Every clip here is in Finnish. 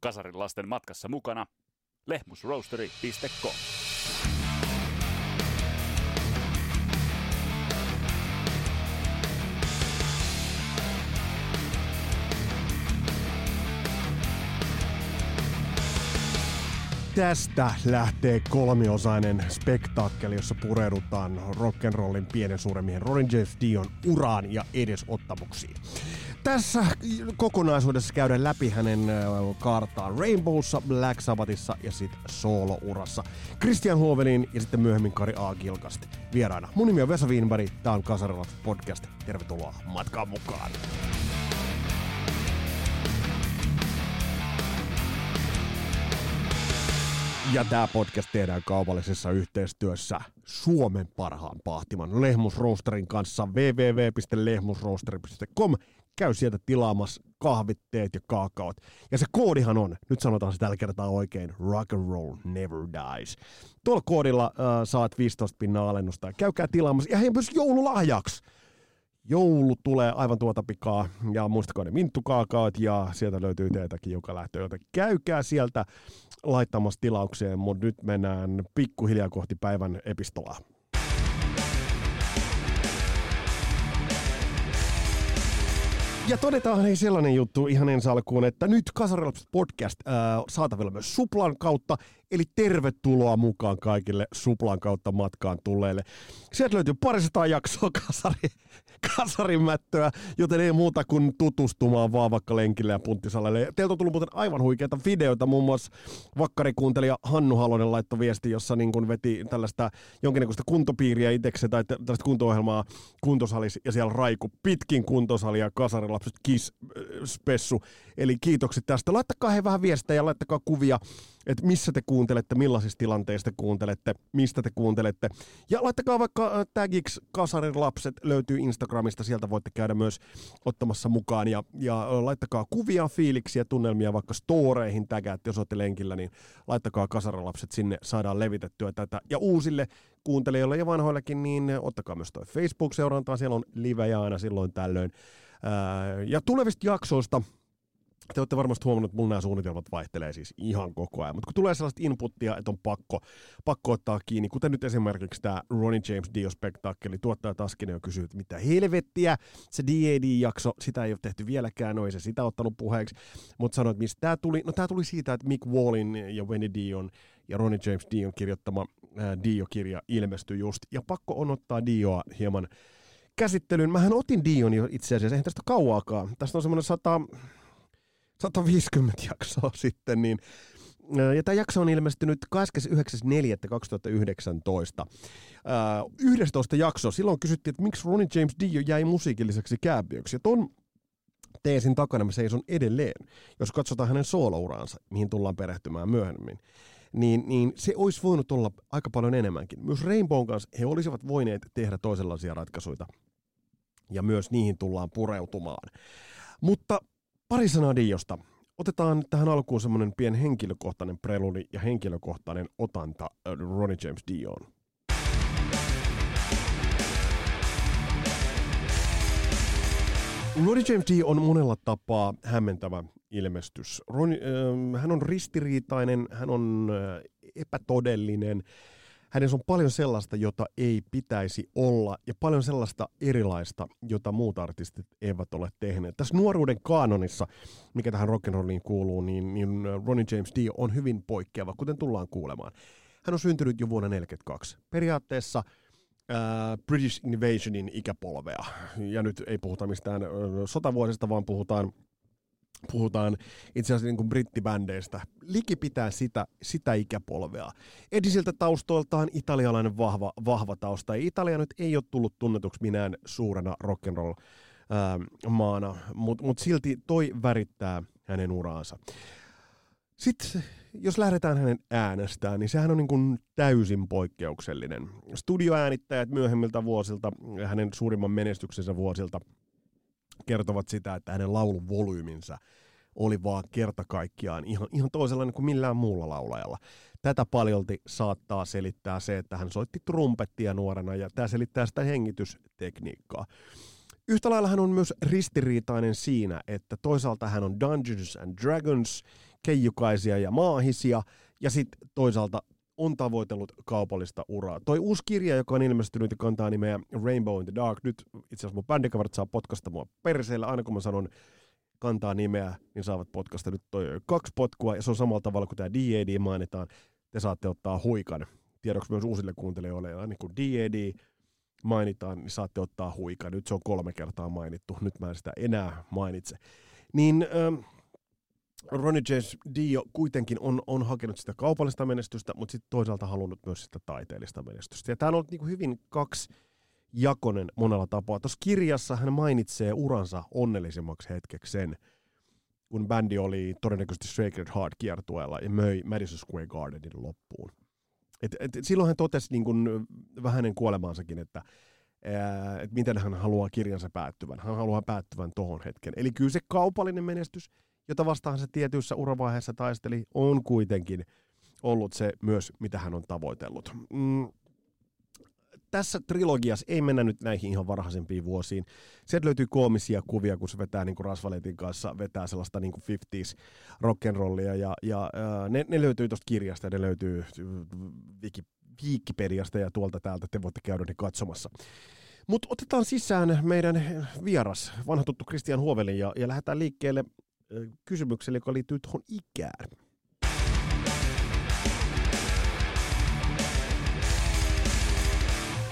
Kasarin lasten matkassa mukana. Lehmusroasteri.com. Tästä lähtee kolmiosainen spektaakkeli, jossa pureudutaan rock'n'rollin pienen suuremmiehen Ronnie James Dion uraan ja edesottamuksiin. Tässä kokonaisuudessa käydään läpi hänen kaartaan Rainbowssa, Black Sabbathissa ja sitten soolourassa. Christian Huovelin ja sitten myöhemmin Kari A. Gilgast vieraana. Mun nimi on Vesa Wienberg, tää on Kasarilat podcast. Tervetuloa matkaan mukaan! Ja tämä podcast tehdään kaupallisessa yhteistyössä Suomen parhaan pahtiman Lehmusroasterin kanssa www.lehmusroasteri.com. Käy sieltä tilaamassa kahvitteet ja kaakaot. Ja se koodihan on, nyt sanotaan se tällä kertaa oikein, rock and roll never dies. Tuolla koodilla saat 15% alennusta. Käykää tilaamassa ja hei myös joululahjaksi. Joulu tulee aivan tuota pikaa ja muistakaa ne minttukaakaat ja sieltä löytyy teitäkin, joka lähtee. Joten käykää sieltä laittamassa tilaukseen, mutta nyt mennään pikkuhiljaa kohti päivän epistolaa. Ja todetaan hei sellainen juttu ihan ensi alkuun, että nyt Kasarilaps podcast saatavilla myös Suplan kautta, eli tervetuloa mukaan kaikille Suplan kautta matkaan tulleille. Sieltä löytyy 200 jaksoa kasarimättöä, joten ei muuta kuin tutustumaan vaan vaikka lenkille ja punttisalalle. Teiltä on tullut muuten aivan huikeita videoita, muun muassa vakkarikuuntelija Hannu Halonen laittoi viesti, jossa niin kun veti tällaista jonkinnäköistä kuntopiiriä itsekseen tai tällaista kunto-ohjelmaa kuntosalissa ja siellä raiku pitkin kuntosalia Kasarilla. Kiss-spessu. Eli kiitokset tästä. Laittakaa he vähän viestejä ja laittakaa kuvia, että missä te kuuntelette, millaisissa tilanteissa te kuuntelette, mistä te kuuntelette. Ja laittakaa vaikka tagiksi Kasarin lapset löytyy Instagramista, sieltä voitte käydä myös ottamassa mukaan. Ja laittakaa kuvia, fiiliksiä, tunnelmia vaikka storeihin tagaatte, jos olette lenkillä, niin laittakaa Kasarin lapset sinne, saadaan levitettyä tätä. Ja uusille kuuntelijoille ja vanhoillekin, niin ottakaa myös toi Facebook-seurantaa, siellä on livejä aina silloin tällöin. Ja tulevista jaksoista, te olette varmasti huomannut, että mulla nämä suunnitelmat vaihtelee siis ihan koko ajan, mutta kun tulee sellaista inputtia, että on pakko ottaa kiinni, kuten nyt esimerkiksi tämä Ronnie James Dio-spektaakkeli, tuottaja Taskinen jo kysyy, että mitä helvettiä, se DAD-jakso, sitä ei ole tehty vieläkään, no ei se sitä ottanut puheeksi, mutta sanoin, että mistä tämä tuli, no tämä tuli siitä, että Mick Wallin ja Wendy Dion ja Ronnie James Dion kirjoittama Dio-kirja ilmestyi just, ja pakko on ottaa Dioa hieman käsittelyyn. Mähän otin Dion jo itse asiassa, eihän tästä kauaakaan. Tästä on semmoinen 150 jaksoa sitten. Niin. Ja tämä jakso on ilmestynyt 29.4.2019. 11 jaksoa. Silloin kysyttiin, että miksi Ronnie James Dio jäi musiikilliseksi kääpiöksi. Ja ton teesin takana mä seison edelleen, jos katsotaan hänen soolouraansa, mihin tullaan perehtymään myöhemmin. Niin se olisi voinut olla aika paljon enemmänkin. Myös Rainbown kanssa he olisivat voineet tehdä toisenlaisia ratkaisuja, ja myös niihin tullaan pureutumaan. Mutta pari sanaa Diosta. Otetaan tähän alkuun semmoinen pien henkilökohtainen preludi ja henkilökohtainen otanta Ronnie James Dioon. Ronnie James Dio on monella tapaa hämmentävä ilmestys. Hän on ristiriitainen, hän on epätodellinen. Hänessä on paljon sellaista, jota ei pitäisi olla, ja paljon sellaista erilaista, jota muut artistit eivät ole tehneet. Tässä nuoruuden kaanonissa, mikä tähän rock'n'rolliin kuuluu, niin Ronnie James Dio on hyvin poikkeava, kuten tullaan kuulemaan. Hän on syntynyt jo vuonna 1942. Periaatteessa British Invasionin ikäpolvea. Ja nyt ei puhuta mistään sotavuosista, vaan puhutaan itse asiassa niin kuin brittibändeistä. Liki pitää sitä ikäpolvea. Edisiltä taustoiltaan italialainen vahva tausta. Italia nyt ei ole tullut tunnetuksi minään suurena rock'n'roll-maana, mutta silti toi värittää hänen uraansa. Sitten jos lähdetään hänen äänestään, niin sehän on niin kuin täysin poikkeuksellinen. Studioäänittäjät myöhemmiltä vuosilta, hänen suurimman menestyksensä vuosilta, kertovat sitä, että hänen laulun volyyminsä oli vaan kerta kaikkiaan ihan toisenlainen kuin millään muulla laulajalla. Tätä paljolti saattaa selittää se, että hän soitti trumpettia nuorena, ja tämä selittää sitä hengitystekniikkaa. Yhtä lailla hän on myös ristiriitainen siinä, että toisaalta hän on Dungeons and Dragons keijukaisia ja maahisia, ja sitten toisaalta on tavoitellut kaupallista uraa. Toi uusi kirja, joka on ilmestynyt ja kantaa nimeä Rainbow in the Dark, nyt itse asiassa mun bändikaverit saa podcasta mua perseillä, aina kun mä sanon kantaa nimeä, niin saavat podcasta nyt toi 2 potkua, ja se on samalla tavalla kuin tämä DAD mainitaan, te saatte ottaa huikan. Tiedoksi myös uusille kuuntelijoille, ja niin kuin DAD mainitaan, niin saatte ottaa huikan. Nyt se on 3 kertaa mainittu, nyt mä en sitä enää mainitse. Niin Ronny James Dio kuitenkin on hakenut sitä kaupallista menestystä, mutta sitten toisaalta halunnut myös sitä taiteellista menestystä. Ja tämä on ollut niin kuin hyvin kaksijakoinen monella tapaa. Tuossa kirjassa hän mainitsee uransa onnellisimmaksi hetkeksi sen, kun bändi oli todennäköisesti Sacred Heart-kiertueella ja möi Madison Square Gardenin loppuun. Silloin hän totesi niin kuin vähän hänen kuolemaansakin, että miten hän haluaa kirjansa päättyvän. Hän haluaa päättyvän tohon hetken. Eli kyllä se kaupallinen menestys, jota vastaan se tietyissä uravaiheissa taisteli, on kuitenkin ollut se myös, mitä hän on tavoitellut. Tässä trilogiassa ei mennä nyt näihin ihan varhaisempiin vuosiin. Sieltä löytyy koomisia kuvia, kun se vetää niin kuin Rasvaletin kanssa, vetää sellaista niin kuin 50s rock'n'rollia. Ne löytyy tuosta kirjasta, ne löytyy Wikipediasta ja tuolta täältä te voitte käydä ne katsomassa. Mutta otetaan sisään meidän vieras, vanha tuttu Christian Huovelin, ja lähdetään liikkeelle kysymykselle, joka liittyy tuohon ikään.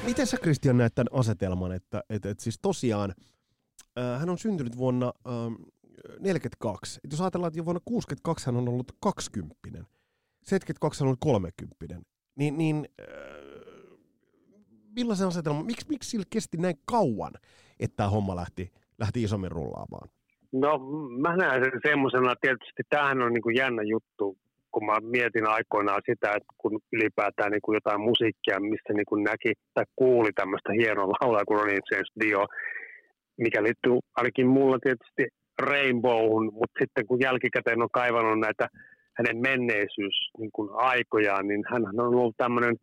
Miten sä, Christian, näet tämän asetelman, että siis tosiaan hän on syntynyt vuonna 1942. Jos ajatellaan, että jo vuonna 1962 hän on ollut 20-vuotias, 1972 hän on ollut 30-vuotias, niin millaisen asetelman, miksi sillä kesti näin kauan, että tämä homma lähti isommin rullaamaan? No mä näen sen semmoisena, tietysti tämähän on niin kuin jännä juttu, kun mä mietin aikoinaan sitä, että kun ylipäätään niin kuin jotain musiikkia, mistä niin kuin näki tai kuuli tämmöistä hienoa laulaa kuin Ronny James Dio, mikä liittyy ainakin mulla tietysti Rainbowhun, mutta sitten kun jälkikäteen on kaivannut näitä hänen menneisyysaikojaan, niin hän on ollut tämmöinen,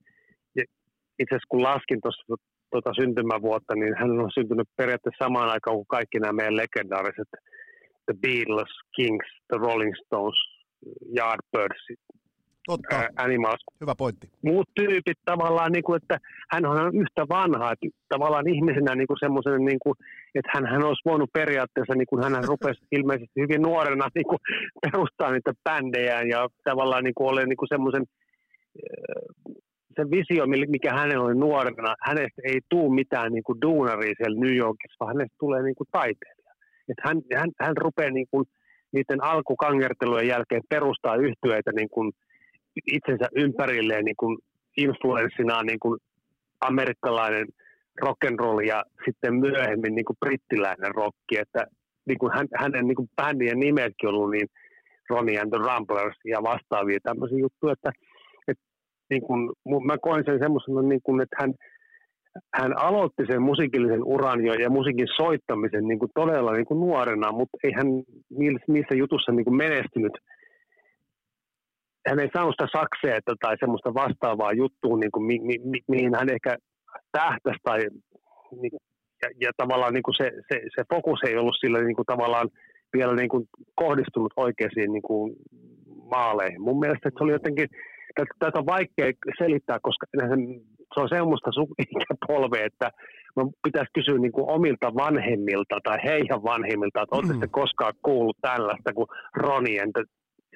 itse asiassa kun laskin tuossa tuota syntymävuotta, niin hän on syntynyt periaatteessa samaan aikaan kuin kaikki nämä meidän legendaariset The Beatles, Kings, The Rolling Stones, Yardbirds, Animals. Hyvä pointti. Muut tyypit tavallaan, niin kuin, että hän on yhtä vanha, että tavallaan ihmisenä niin semmoisen, niin että hän olisi voinut periaatteessa, niin kuin hän rupesi ilmeisesti hyvin nuorena niin kuin, perustaa niitä bändejään ja tavallaan niin kuin, ole niin semmoisen se visio, mikä hänellä oli nuorena, hänestä ei tule mitään niin kuin duunaria siellä New Yorkissa, vaan hänestä tulee niin kuin taiteilija. Että hän rupeaa niin kuin niiden alkukangertelujen jälkeen perustaa yhtyeitä niin kuin itsensä ympärilleen niin kuin influenssinaan niin kuin amerikkalainen rock'n'roll ja sitten myöhemmin niin kuin brittiläinen rocki. Että niin kuin hänen niin kuin bändien nimetkin on ollut niin Ronnie and the Ramblers ja vastaavia tämmöisiä juttuja, että niin kun, mä koin sen semmoisena, niin kun, että hän aloitti sen musiikillisen uran jo ja musiikin soittamisen niin kun todella niin kun nuorena, mutta ei hän niissä jutussa niin kun menestynyt. Hän ei saanut sitä sakseeta tai semmoista vastaavaa juttua, niin kun, mihin hän ehkä tähtäsi. Ja tavallaan niin kun se fokus ei ollut sillä niin kun, tavallaan vielä niin kun, kohdistunut oikeisiin niin kun, maaleihin. Mun mielestä se oli jotenkin... Tätä on vaikea selittää, koska se on semmoista ikäpolvea, että pitäisi kysyä niin kuin omilta vanhemmilta tai heidän vanhemmilta, että olette sitten koskaan kuullut tällaista kuin Ronnie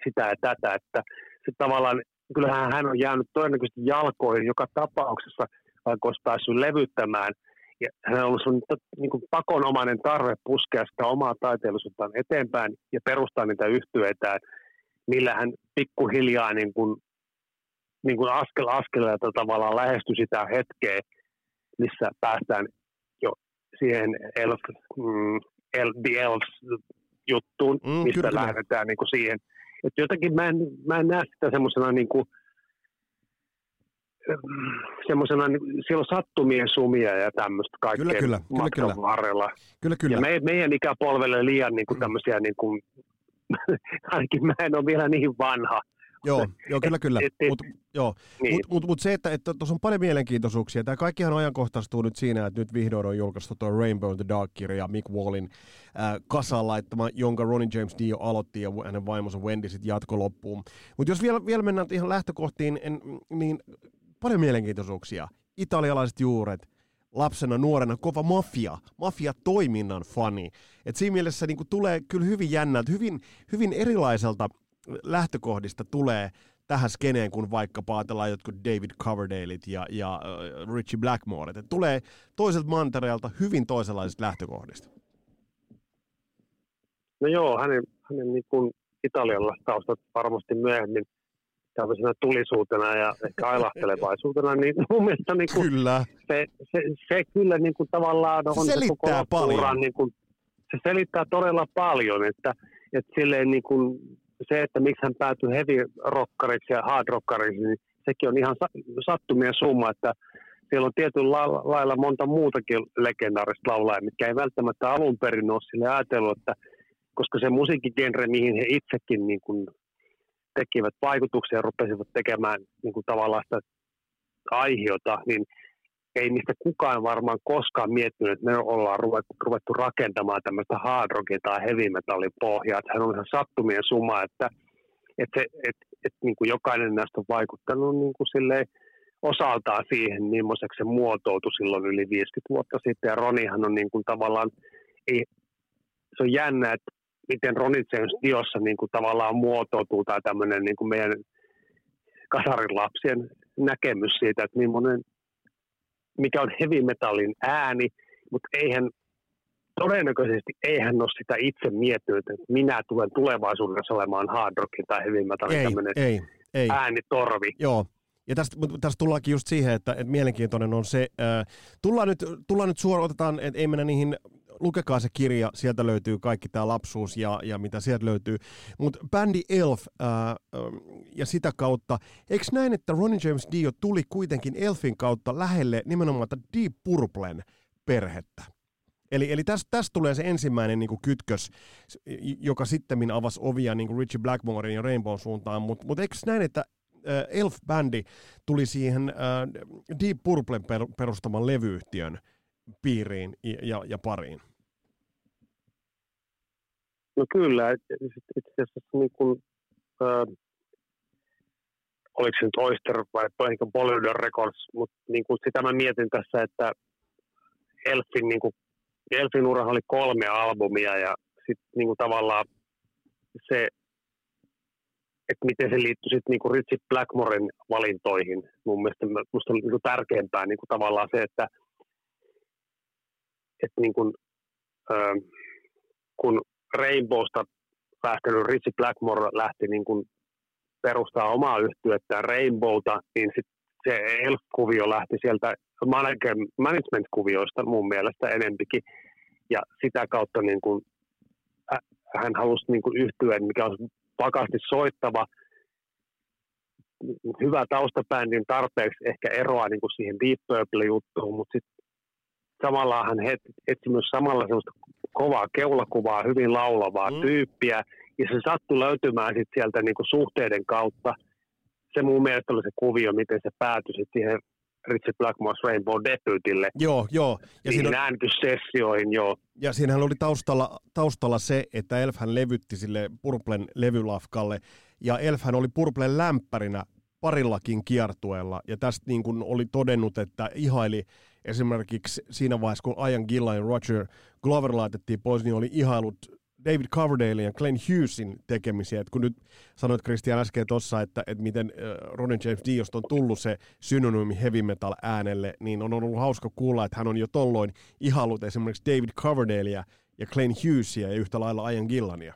sitä ja tätä. Että se tavallaan, kyllähän hän on jäänyt todennäköisesti jalkoihin joka tapauksessa, vaikka olisi päässyt levyttämään. Ja hän on ollut niin kuin pakonomainen tarve puskea sitä omaa taiteellisuuttaan eteenpäin ja perustaa niitä yhtyeitään, millä hän pikkuhiljaa... Niin kuin askel askeleelta tavallaan lähesty sitä hetkeä, missä päästään jo siihen The Elves-juttuun, mistä kyllä lähdetään niin kuin siihen. Et jotenkin mä en näe sitä semmoisena, niin kuin, siellä on sattumien sumia ja tämmöistä kaikkea matkan varrella. Kyllä. Ja meidän ikäpolvelle liian niin kuin tämmöisiä, niin kuin, ainakin mä en ole vielä niin vanha. Joo, kyllä. Mutta se, että tuossa on paljon mielenkiintoisuuksia. Tämä kaikkihan ajankohtaistuu nyt siinä, että nyt vihdoin on julkaistu tuo Rainbow in the Dark-kirja Mick Wallin kasaan laittama, jonka Ronnie James Dio aloitti ja hänen vaimonsa Wendy sitten jatko loppuun. Mutta jos vielä mennään ihan lähtökohtiin, niin paljon mielenkiintoisuuksia. Italialaiset juuret, lapsena, nuorena, kova mafiatoiminnan fani. Et siinä mielessä niin kuin tulee kyllä hyvin jännältä, hyvin erilaiselta lähtökohdista tulee tähän skeneen, kun vaikka ajatellaan jotkut David Coverdaleit ja Richie Blackmoreit. Et tulee toiselta mantereelta hyvin toisenlaisista lähtökohdista. No joo, hänen niin kuin italialaista taustat varmasti myöhemmin tämmöisenä tulisuutena ja ehkä ailahtelevaisuutena, niin mun mielestä niin kuin kyllä. Se kyllä niin kuin tavallaan on se selittää paljon. Niin kuin, se selittää todella paljon, että silleen niin kuin se, että miksi hän päätyi heavy rockariksi ja hard rockariksi, niin sekin on ihan sattumien summa, että siellä on tietyllä lailla monta muutakin legendaarista laulajaa, mitkä ei välttämättä alun perin ole sille ajatellut, että koska se musiikkigenre, mihin he itsekin niin kuin tekivät vaikutuksia ja rupesivat tekemään niin kuin tavallaan sitä aihiota, niin ei niistä kukaan varmaan koskaan miettinyt, että me ollaan ruvettu rakentamaan tämmöistä hard rockin tai heavy metallin pohjaa. Että hän on ihan sattumien suma, että niin kuin jokainen näistä on vaikuttanut niin kuin silleen osaltaan siihen, millaiseksi se muotoutui silloin yli 50 vuotta sitten. Ja Ronihan on niin kuin tavallaan, se on jännä, että miten Ronnie James Diossa niin kuin tavallaan muotoutuu tämä tämmöinen niin kuin meidän kasarilapsien näkemys siitä, että millainen, mikä on heavy metallin ääni, mutta todennäköisesti eihän ole sitä itse miettinyt, että minä tulen tulevaisuudessa olemaan hard rockin tai heavy metallin tämmöinen äänitorvi. Joo. Ja tästä tullaankin just siihen, että mielenkiintoinen on se, tullaan nyt suoraan, otetaan, että ei mennä niihin, lukekaa se kirja, sieltä löytyy kaikki tämä lapsuus ja mitä sieltä löytyy. Mutta bändi Elf ja sitä kautta, eikö näin, että Ronnie James Dio tuli kuitenkin Elfin kautta lähelle nimenomaan Deep Purplen perhettä? Eli tässä tulee se ensimmäinen niin kuin kytkös, joka sittemmin avasi ovia niin kuin Richie Blackmoren ja Rainbown suuntaan, mutta eikö näin, että Elf-bändi tuli siihen Deep Purplen perustaman levyyhtiön piiriin ja pariin? No kyllä, itse asiassa niin kuin, oliko se nyt Oyster vai ehkä Bollywood Records, mutta niin kuin sitä mä mietin tässä, että Elfin, niin kuin, Elfin ura oli 3 albumia ja sitten niin kuin tavallaan se, että miten se liittyi sitten niinku Richie Blackmoren valintoihin. Mun mielestä musta oli niinku tärkeämpää niinku tavallaan se, että niinku, kun Rainbowsta lähtenyt Richie Blackmore lähti niinku perustaa omaa yhtiötä Rainbowta, niin sit se Elf-kuvio lähti sieltä management-kuvioista mun mielestä enempikin. Ja sitä kautta niinku, hän halusi niinku yhtyeen, mikä on vakaasti soittava, hyvä taustabändin tarpeeksi ehkä eroaa niin kuin siihen Deep Purple-juttuun, mutta sitten samallaanhan he etsi myös samalla sellaista kovaa keulakuvaa, hyvin laulavaa tyyppiä, ja se sattui löytymään sit sieltä niin kuin suhteiden kautta. Se mun mielestä oli se kuvio, miten se päätyi sit siihen Richie Blackmore's Rainbow Debutille. Joo. Ja siinä äänityssessioihin, joo. Ja siinähän oli taustalla se, että Elfhän levytti sille Purplen levylafkalle, ja Elfhän oli Purplen lämpärinä parillakin kiertueella, ja tästä niin kuin oli todennut, että ihaili esimerkiksi siinä vaiheessa, kun Ian Gillan ja Roger Glover laitettiin pois, niin oli ihailut David Coverdale ja Glenn Hughesin tekemisiä, että kun nyt sanoit Kristian äsken tuossa, että miten Ronnie James Diosta on tullut se synonyymi heavy metal äänelle, niin on ollut hauska kuulla, että hän on jo tolloin ihallut esimerkiksi David Coverdalea ja Glenn Hughesia ja yhtä lailla Ian Gillania.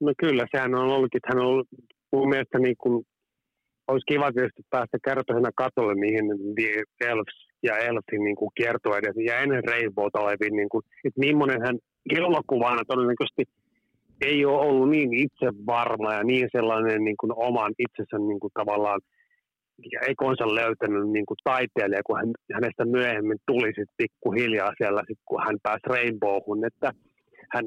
No kyllä, sehän on ollutkin, että hän on ollut mun mielestä niin kuin, olisi kiva tietysti päästä kärpäisenä katolle niihin Elves ja Elfin niin kiertueiden ja ennen Rainbowta oleviin, niin että millainen hän elokuvana todennäköisesti ei ole ollut niin itsevarma ja niin sellainen niin kuin oman itsensä niin kuin tavallaan ekonsa löytänyt niin kuin taiteilija, kun hänestä myöhemmin tuli sitten pikkuhiljaa siellä, sit, kun hän pääsi Rainbowhun, että hän,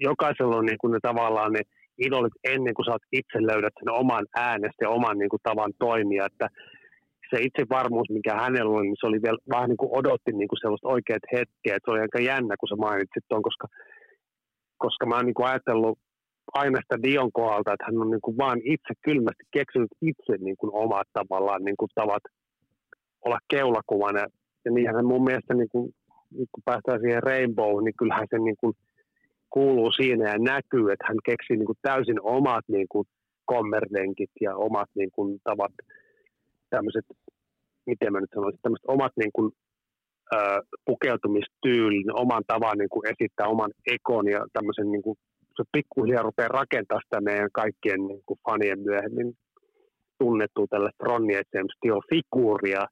jokaisella on niin kuin ne, tavallaan ne idolit ennen kuin sä oot itse löydät sen oman äänestä ja oman niin kuin, tavan toimia, että se itsevarmuus, mikä hänellä oli, niin se oli vielä vähän niin kuin odotti niin kuin sellaista oikeat hetkeä, että se oli aika jännä, kun sä mainitsit ton, koska mä oon niin kuin ajatellut aina sitä Dion kohdalta, että hän on niin kuin vaan itse kylmästi keksinyt itse niin kuin omat tavallaan niin kuin tavat olla keulakuvana, ja niinhän mun mielestä niin kuin, kun päästään siihen Rainbowon, niin kyllähän se niin kuin kuuluu siinä ja näkyy, että hän keksii niin kuin täysin omat niin kuin kommerlenkit ja omat niin kuin tavat, tämmöiset, miten mä nyt sanoisin, tämmöiset omat niin kuin, pukeutumistyylin, oman tavan niin kuin esittää oman ekon ja tämmöisen, niin kuin, se pikkuhiljaa rupeaa rakentamaan sitä meidän kaikkien niin kuin fanien myöhemmin tunnettua tällaista Ronnie James-figuuria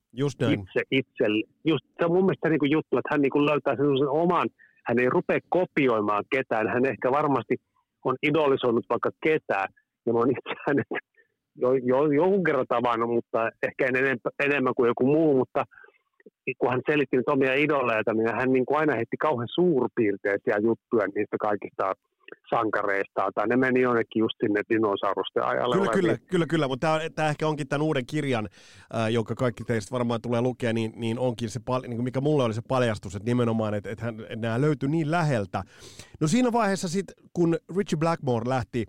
itse. Just se on mun mielestä niin kuin juttu, että hän niin kuin löytää sellaisen oman, hän ei rupea kopioimaan ketään, hän ehkä varmasti on idolisoinut vaikka ketään, ja mä oon itse hänet jonkun kerran tavannut, mutta ehkä enemmän kuin joku muu, mutta kun hän selitti nyt omia idoleita, niin hän niin kuin aina heitti kauhean suurpiirteisiä juttuja niistä kaikista sankareista, tai ne meni jonnekin just sinne dinosaurusten ajalle. Kyllä, mutta tämä ehkä onkin tämän uuden kirjan, jonka kaikki teistä varmaan tulee lukea, niin onkin se, niin mikä mulle oli se paljastus, että nimenomaan, että nämä löytyi niin läheltä. No siinä vaiheessa sitten, kun Ritchie Blackmore lähti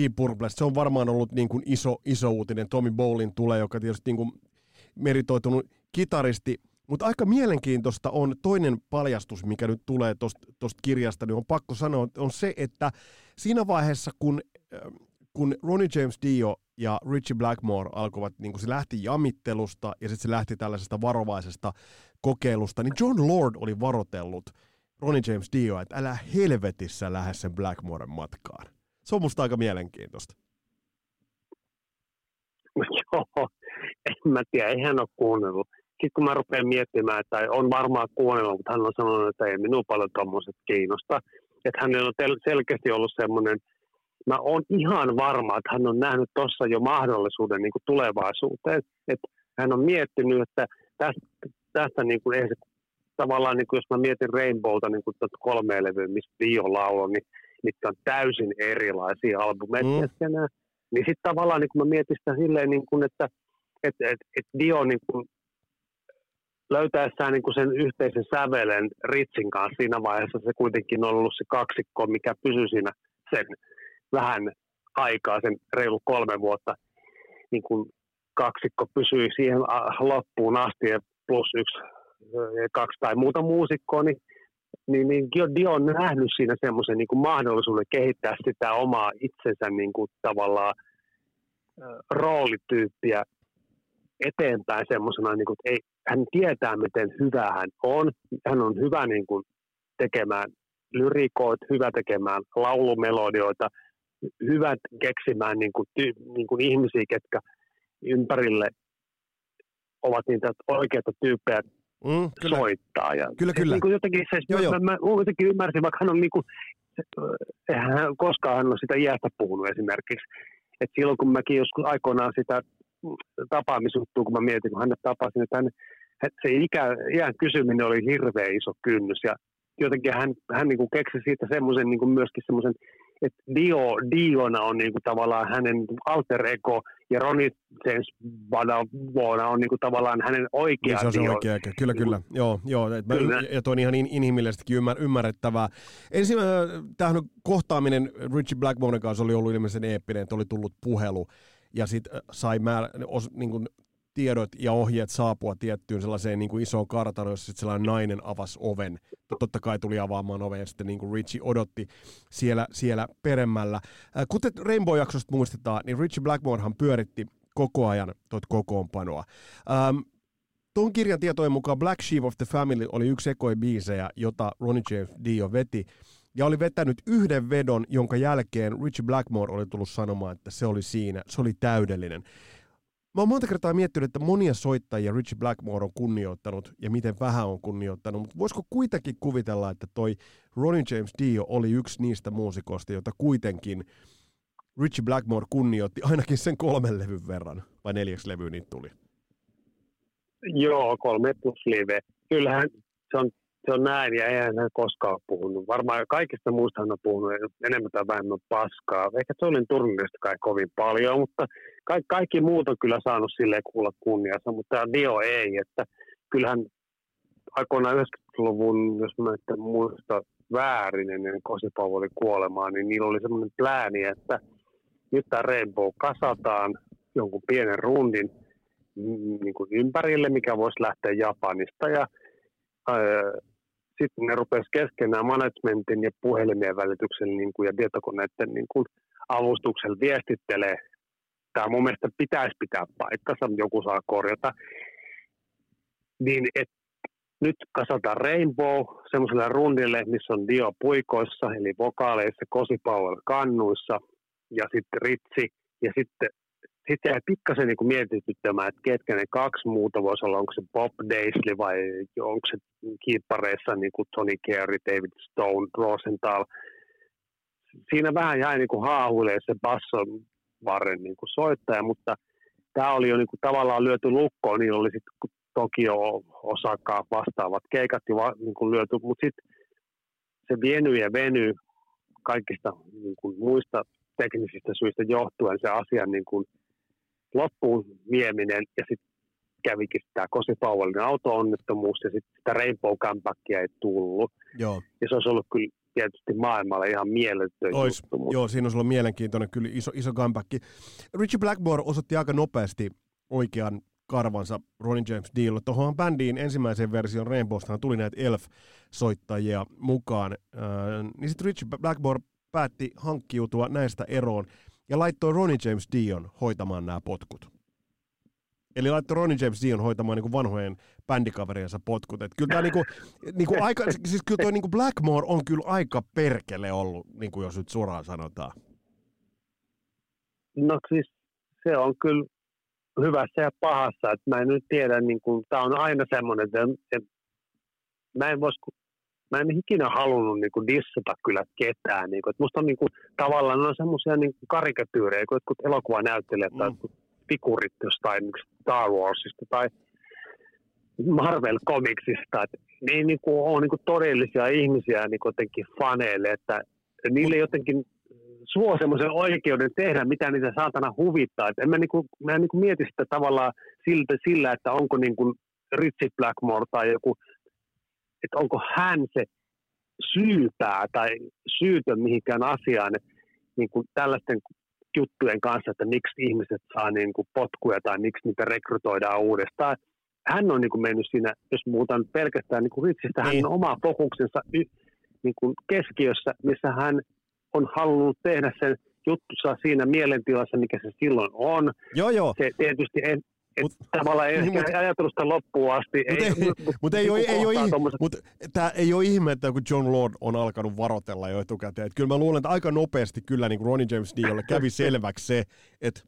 Deep Purple, se on varmaan ollut niin kuin iso uutinen, Tommy Bowlen tulee, joka tietysti niin kuin meritoitunut kitaristi, mutta aika mielenkiintoista on toinen paljastus, mikä nyt tulee tuosta kirjasta, niin on pakko sanoa, on se, että siinä vaiheessa, kun Ronnie James Dio ja Ritchie Blackmore alkoivat, niin kun se lähti jamittelusta ja sitten se lähti tällaisesta varovaisesta kokeilusta, niin John Lord oli varotellut Ronnie James Dio, että älä helvetissä lähde sen Blackmoren matkaan. Se on musta aika mielenkiintoista. Joo, en mä tiedä, eihän ole kuunnellut. Sitten kun mä rupean miettimään, että on varmaan kuunnellut, mutta hän on sanonut, että ei minua paljon tommoset kiinnosta. Että hänellä on selkeästi ollut semmoinen, mä oon ihan varma, että hän on nähnyt tuossa jo mahdollisuuden niin kuin tulevaisuuteen. Että hän on miettinyt, että tästä niin kuin, tavallaan niin kuin, jos mä mietin Rainbowta niin kuin 3 levyä, mistä Dio lauloi, niin mitkä on täysin erilaisia albumeja keskenään. Niin sitten tavallaan niin kun mä mietin sitä silleen, niin kun, että Dio niin kun löytäessään niin kun sen yhteisen sävelen Ritsin kanssa siinä vaiheessa, se kuitenkin on ollut se kaksikko, mikä pysyi siinä sen vähän aikaa, sen reilu 3 vuotta, niin kun kaksikko pysyi siihen loppuun asti ja plus 1, 2 tai muuta muusikkoa, niin Dio on nähnyt siinä semmoisen niin kuin mahdollisuuden kehittää sitä omaa itsensä niin kuin tavallaan roolityyppiä eteenpäin semmoisena, niin kuin, että ei, hän tietää, miten hyvä hän on. Hän on hyvä niin kuin, tekemään lyrikoit, hyvä tekemään laulumelodioita, hyvä keksimään niin kuin, niin kuin ihmisiä, ketkä ympärille ovat niitä oikeita tyyppejä, kyllä. Soittaa. Ja kyllä. Niin jotenkin se, mä jotenkin ymmärsin, vaikka hän on niin kuin, koskaan hän on sitä iästä puhunut esimerkiksi. Et silloin kun mäkin joskus aikoinaan sitä tapaamisuttua, kun mä mietin, kun hänet tapasin, että se iän kysyminen oli hirveän iso kynnys. Ja jotenkin hän niin kuin keksi siitä semmoisen niin kuin myöskin semmoisen, että Diona on niin kuin tavallaan hänen alter ego ja Ronnie James Dio on niin kuin tavallaan hänen oikea Dio. Se on se oikea ego, kyllä. Joo. Kyllä. Ja toi on ihan inhimillisestikin ymmärrettävää. Tämähän kohtaaminen Ritchie Blackmoren kanssa oli ollut ilmeisen eeppinen, että oli tullut puhelu ja sitten sai niin kuin tiedot ja ohjeet saapua tiettyyn sellaiseen niin kuin isoon kartanoon, jossa sitten sellainen nainen avasi oven. Totta kai tuli avaamaan oven ja sitten niin kuin Ritchie odotti siellä peremmällä. Kuten Rainbow-jaksosta muistetaan, niin Ritchie Blackmorehan pyöritti koko ajan tuota kokoonpanoa. Tuon kirjan tietojen mukaan Black Sheep of the Family oli yksi ekoi biisejä, jota Ronnie James Dio veti. Ja oli vetänyt yhden vedon, jonka jälkeen Ritchie Blackmore oli tullut sanomaan, että se oli siinä, se oli täydellinen. Mä oon monta kertaa miettinyt, että monia soittajia Ritchie Blackmore on kunnioittanut ja miten vähän on kunnioittanut, mutta voisiko kuitenkin kuvitella, että toi Ronnie James Dio oli yksi niistä muusikoista, jota kuitenkin Ritchie Blackmore kunnioitti ainakin sen 3 levyn verran, vai 4 levyä niitä tuli? Joo, 3 plus live. Kyllähän se on se on näin, ja eihän hän koskaan ole puhunut. Varmaan kaikista muista hän on puhunut enemmän tai vähemmän paskaa. Ehkä se oli turnista kai kovin paljon, mutta kaikki muut on kyllä saanut silleen kuulla kunniansa, mutta tämä Dio ei. Että kyllähän aikoinaan 90-luvun, jos mä en muista väärin ennen Kosipauvolin kuolemaa, niin niillä oli semmoinen plääni, että nyt tämä Rainbow kasataan jonkun pienen rundin niin kuin ympärille, mikä voisi lähteä Japanista, ja sitten ne rupesi keskenään managementin ja puhelimien välityksen niin kuin, ja tietokoneiden niin kuin, avustuksella viestittelee. Tämä mun mielestä pitäisi pitää paikkansa, joku saa korjata. Niin, et, nyt kasataan Rainbow semmoiselle rundille, missä on Dio puikoissa, eli vokaaleissa, Cosi Powell kannuissa ja sitten Ritsi. Ja sitten jäi pikkasen niin mietityttämään, että ketkä ne kaksi muuta voisi olla, onko se Bob Daisley vai onko se kiippareissa niin kuin Tony Carey, David Stone, Rosenthal. Siinä vähän jäi niin haahuilemaan se basson varren niin soittaja, mutta tämä oli jo niin tavallaan lyöty lukkoon, niillä oli sitten Tokio-Osakaan vastaavat keikat jo niin lyöty, mutta sitten se vieny ja veny kaikista niin muista teknisistä syistä johtuen se asian niin kuin loppuun vieminen, ja sitten kävikin tämä Cosi Powellin auto-onnettomuus, ja sitten sitä Rainbow-comebackia ei tullut. Joo. Ja se olisi ollut kyllä tietysti maailmalla ihan mieletön juttu. Joo, siinä olisi ollut mielenkiintoinen kyllä iso comeback. Ritchie Blackmore osoitti aika nopeasti oikean karvansa Ronnie James Diolle. Tuohon bändiin ensimmäisen version Rainbowstahan tuli näitä Elf-soittajia mukaan. Niin sitten Ritchie Blackmore päätti hankkiutua näistä eroon ja laittoi Ronnie James Dion hoitamaan nämä potkut. Eli laittoi Ronnie James Dion hoitamaan niinku vanhojen bändikaveriensa potkut. Et kyllä niinku aika siis kyllä toi niinku Blackmore on kyllä aika perkele ollut, niinku jos nyt suoraan sanotaan. No siis se on kyllä hyvässä ja pahassa, että mä en nyt tiedä niinku tää on aina semmoinen, että mä en ikinä halunnut niinku dissata kyllä ketään. Niinku, et musta on niinku, tavallaan on semmoisia niinku karikatyyrejä, kun jotkut elokuvanäyttelijät tai figurit jostain Star Warsista tai Marvel-komiksista. Et ne ei niinku, ole niinku todellisia ihmisiä niinku, jotenkin faneille. Että niille jotenkin suo semmoisen oikeuden tehdä, mitä niitä saatana huvittaa. Et mä en niinku mieti sitä tavallaan sillä, että onko niinku Ritchie Blackmore tai joku, että onko hän se syypää tai syytön mihinkään asiaan niin kuin tällaisten juttujen kanssa, että miksi ihmiset saa niin kuin potkuja tai miksi niitä rekrytoidaan uudestaan. Hän on niin kuin mennyt siinä, jos muutan pelkästään niin kuin Ritsistä, hän on oma fokuksensa niin kuin keskiössä, missä hän on halunnut tehdä sen juttussa siinä mielentilassa, mikä se silloin on. Joo. Se tietysti tavallaan ei ehkä ajatelusta loppuun asti. Mutta tämä ei ole ihme, että kun Jon Lord on alkanut varotella jo etukäteen. Kyllä mä luulen, että aika nopeasti kyllä niin Ronnie James Diolle kävi selväksi se, että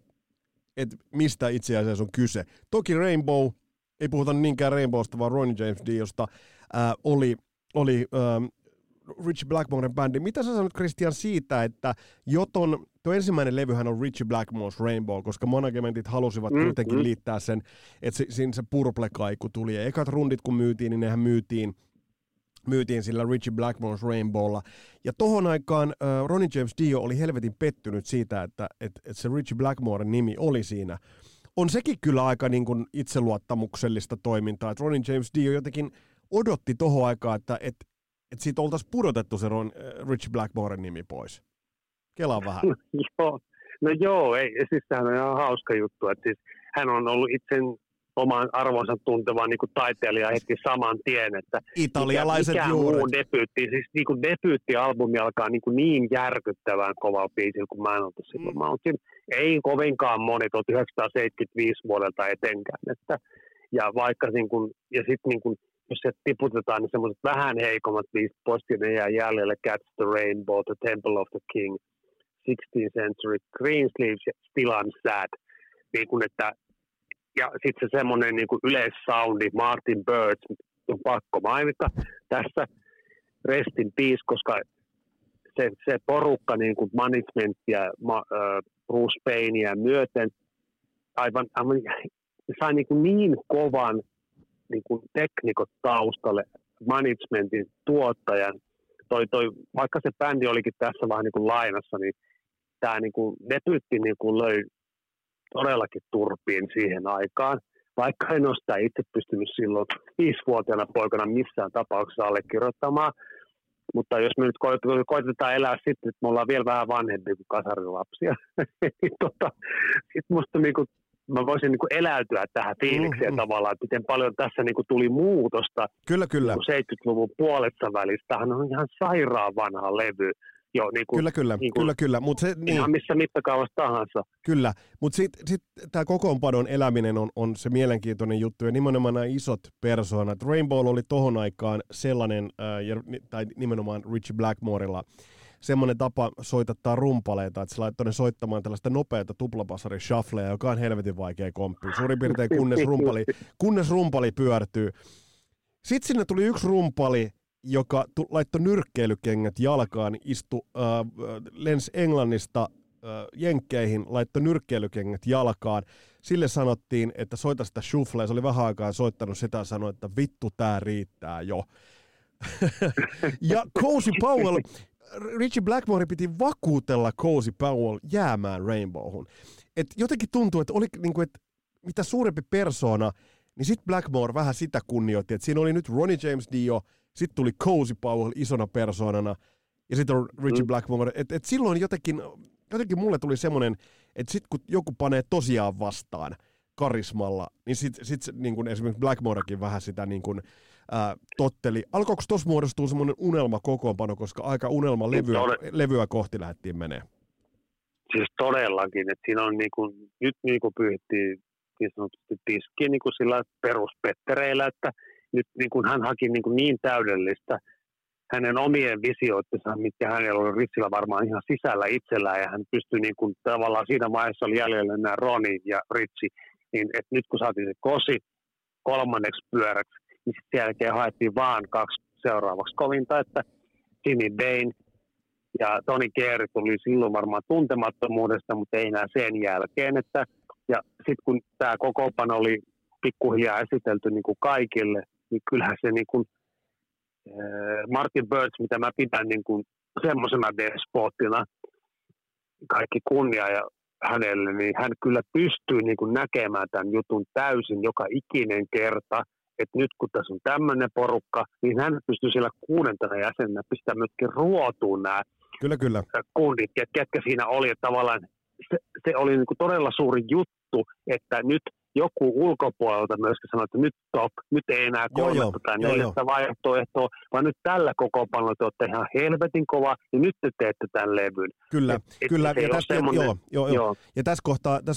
mistä itse asiassa on kyse. Toki Rainbow, ei puhuta niinkään Rainbowsta, vaan Ronnie James Diosta, oli Ritchie Blackmoren bändi. Mitä sä sanot, Christian, siitä, että tuo ensimmäinen levyhän on Ritchie Blackmore's Rainbow, koska managementit halusivat kuitenkin liittää sen, että siinä se purple-kaiku tuli. Ja ekat rundit kun myytiin, niin nehän myytiin sillä Ritchie Blackmore's Rainbowlla. Ja tohon aikaan Ronnie James Dio oli helvetin pettynyt siitä, että se Ritchie Blackmoren nimi oli siinä. On sekin kyllä aika niin kuin itseluottamuksellista toimintaa, että Ronnie James Dio jotenkin odotti tohon aikaan, että siitä oltaisiin pudotettu se Ritchie Blackmoren nimi pois. Kelaa vähän. No joo, ei, siis sehän on ihan hauska juttu, että siis hän on ollut itse oman arvonsa tuntevaan niin kuin taiteilija heti saman tien, että mikä muu debyytti, siis niin kuin debyyttialbumi alkaa niin järkyttävän kovaa biisillä, kun mä en oltu silloin. Mä olin, ei kovinkaan moni 1975 vuodelta etenkään, että, ja vaikka niin kuin, ja sitten niin kuin, jos se tiputetaan, niin semmoiset vähän heikommat biisit pois, ne jää jäljelle Catch the Rainbow, The Temple of the King, 16th Century, Greensleeves ja Still I'm Sad. Niin kun, että, ja sitten se semmoinen niin yleissoundi, Martin Birch, on pakko mainita tässä Rest in Peace, koska se porukka, niin kuin management ja Bruce Payneä myöten, aivan sai niin kovan niin kuin teknikot taustalle managementin, tuottajan, vaikka se bändi olikin tässä vähän niin kuin lainassa, niin tämä niin kuin debyytti niin kuin löi todellakin turpiin siihen aikaan, vaikka en ole sitä itse pystynyt silloin 5-vuotiaana poikana missään tapauksessa allekirjoittamaan, mutta jos me nyt koitetaan elää sitten, että me ollaan vielä vähän vanhempi kuin kasarilapsia, niin sitten musta niin kuin mä voisin niin kuin eläytyä tähän fiilikseen tavallaan, että miten paljon tässä niin kuin tuli muutosta. Kyllä. 70-luvun puolessa välissä. Tämähän on ihan sairaan vanha levy. Jo, niin kuin, kyllä. Mut se, niin, ihan missä mittakaavassa tahansa. Kyllä, mutta sit tämä kokoonpanon eläminen on se mielenkiintoinen juttu, ja nimenomaan nämä isot persoonat. Rainbow oli tohon aikaan sellainen, tai nimenomaan Ritchie Blackmorella, semmoinen tapa soitattaa rumpaleita, että se laittoi ne soittamaan tällaista nopeata tuplapassari-shufflea, joka on helvetin vaikea komppi. Suurin piirtein kunnes rumpali pyörtyy. Sitten sinne tuli yksi rumpali, joka laittoi nyrkkeilykengät jalkaan, lensi Englannista Jenkkeihin, laittoi nyrkkeilykengät jalkaan. Sille sanottiin, että soita sitä shufflea. Se oli vähän aikaa soittanut sitä ja sanoi, että vittu, tää riittää jo. Ja Cozy Powell, Ritchie Blackmore piti vakuutella Cozy Powell jäämään Rainbowhun. Et jotenkin tuntuu, että oli niinku, että mitä suurempi persoona, niin sitten Blackmore vähän sitä kunnioitti, että siinä oli nyt Ronnie James Dio, sitten tuli Cozy Powell isona persoonana, ja sitten Ritchie Blackmore. Et silloin jotenkin mulle tuli semmoinen, että sitten kun joku panee tosiaan vastaan karismalla, niin sitten niin kun esimerkiksi Blackmorekin vähän sitä niin kun, totteli. Alkoiko tuossa muodostua semmoinen unelmakokoonpano, koska aika unelmalevyä kohti lähdettiin menemään? Siis todellakin, että siinä on niin kun, nyt niin kuin pyyhittiin niin sanotusti tiskiin niin sillä peruspettereillä, että nyt niin kuin hän haki niin täydellistä hänen omien visioittensa, mitkä hänellä oli Ritchillä varmaan ihan sisällä itsellään, ja hän pystyi niin kuin, tavallaan siinä vaiheessa oli jäljellä nämä Ronnie ja Ritchie, niin että nyt kun saatiin se Cozy kolmanneksi pyöräksi, niin sitten jälkeen haettiin vaan kaksi seuraavaksi kovinta, että Jimmy Bain ja Tony Carey tuli silloin varmaan tuntemattomuudesta, mutta ei enää sen jälkeen, että ja sitten kun tämä kokoonpano oli pikkuhiljaa esitelty niin kuin kaikille, niin kyllähän se niin kuin, Martin Birch, mitä mä pidän niin kuin semmoisena despottina, kaikki kunnia ja hänelle, niin hän kyllä pystyy niin kuin näkemään tämän jutun täysin joka ikinen kerta, että nyt kun tässä on tämmöinen porukka, niin hän pystyy siellä kuudentena jäsenenä pistämään myöskin ruotuun nämä kyllä. Kunnit, ja ketkä siinä oli, että tavallaan se oli niin kuin todella suuri juttu, että nyt joku ulkopuolelta myöskin sanoi, että nyt top, nyt ei enää 3 tai 4 vaihtoehtoa, vaan nyt tällä kokoonpanolla te olette ihan helvetin kovaa, ja nyt te teette tämän levyn. Kyllä. Ja tässä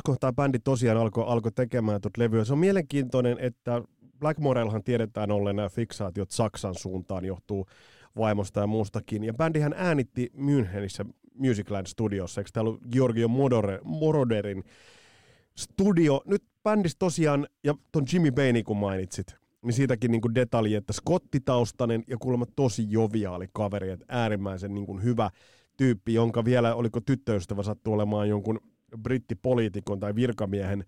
kohtaa bändi tosiaan alkoi tekemään tuota levyä. Se on mielenkiintoinen, että Blackmorellahan tiedetään olleen nämä fiksaatiot Saksan suuntaan, johtuu vaimosta ja muustakin. Ja bändihän äänitti Münchenissä Musicland Studiossa, eikö täällä ollut Giorgio Moroderin studio. Nyt bändis tosiaan, ja ton Jimmy Bainin kun mainitsit, niin siitäkin niin kuin detalji, että skottitaustainen ja kuulemma tosi joviaali kaveri, että äärimmäisen niin kuin hyvä tyyppi, jonka vielä, oliko tyttöystävä, sattui olemaan jonkun brittipoliitikon tai virkamiehen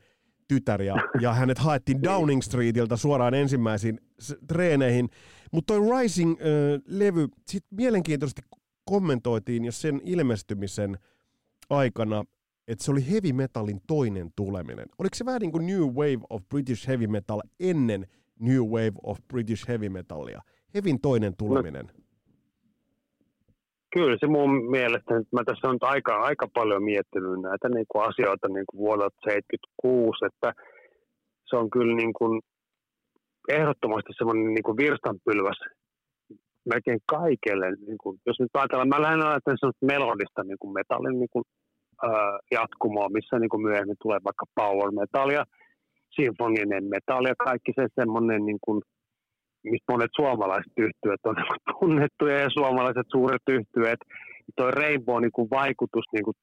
tytär, ja hänet haettiin Downing Streetiltä suoraan ensimmäisiin treeneihin. Mutta toi Rising-levy sitten mielenkiintoisesti kommentoitiin jo sen ilmestymisen aikana, että se oli heavy metalin toinen tuleminen. Oliko se vähän niin kuin New Wave of British Heavy Metal ennen New Wave of British Heavy Metalia? Hevin toinen tuleminen. No, kyllä se mun mielestä, että mä tässä on aika paljon miettinyt näitä niin kuin asioita niin kuin vuodelta 1976, että se on kyllä niin kuin ehdottomasti semmoinen niin kuin virstanpylväs melkein kaikelle. Niin kuin, jos nyt ajatellaan, mä lähden ajatellaan melodista niin kuin metallin niin kuin jatkumoa, missä niin kuin myöhemmin tulee vaikka power metalia, sinfoninen metalia, kaikki se semmoinen, niin kuin, mistä monet suomalaiset yhtyöt on tunnettuja ja suomalaiset suuret yhtyöt. Tuo Rainbow niin kuin vaikutus niin kuin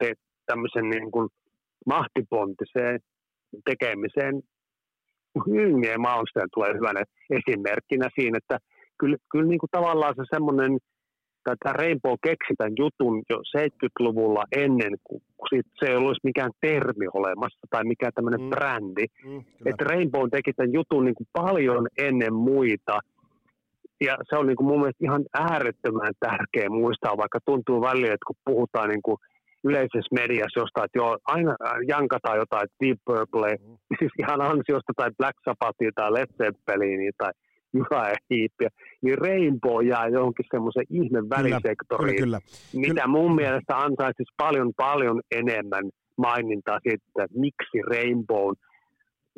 tämmöisen niin kuin mahtipontiseen tekemiseen Yngien Malmsteen tulee hyvänä esimerkkinä siinä, että kyllä niin kuin tavallaan se semmoinen, tämä Rainbow keksi tämän jutun jo 70-luvulla ennen kuin se ei ollut mikään termi olemassa tai mikään tämmöinen brändi. Että Rainbow teki tämän jutun niin kuin paljon ennen muita. Ja se on niin kuin mun mielestä ihan äärettömän tärkeä muistaa, vaikka tuntuu välillä, että kun puhutaan niin kuin yleisessä mediassa jostain, että joo, aina jankataan jotain Deep Purple, siis ihan ansiosta tai Black Sabbathia tai Led Zeppelinia tai Uriah Heepia, niin Rainbow jää johonkin semmoisen ihme välisektoriin, mitä mun mielestä antaisi paljon paljon enemmän mainintaa siitä, että miksi Rainbown